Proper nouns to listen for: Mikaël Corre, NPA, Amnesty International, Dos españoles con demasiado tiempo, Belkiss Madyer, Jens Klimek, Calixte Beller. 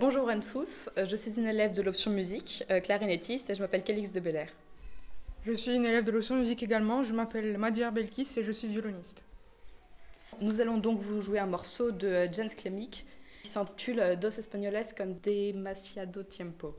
Bonjour à tous, je suis une élève de l'option musique, clarinettiste, et je m'appelle Calixte Beller. Je suis une élève de l'option musique également, je m'appelle Madyer Belkiss et je suis violoniste. Nous allons donc vous jouer un morceau de Jens Klimek qui s'intitule « Dos españoles con demasiado tiempo ».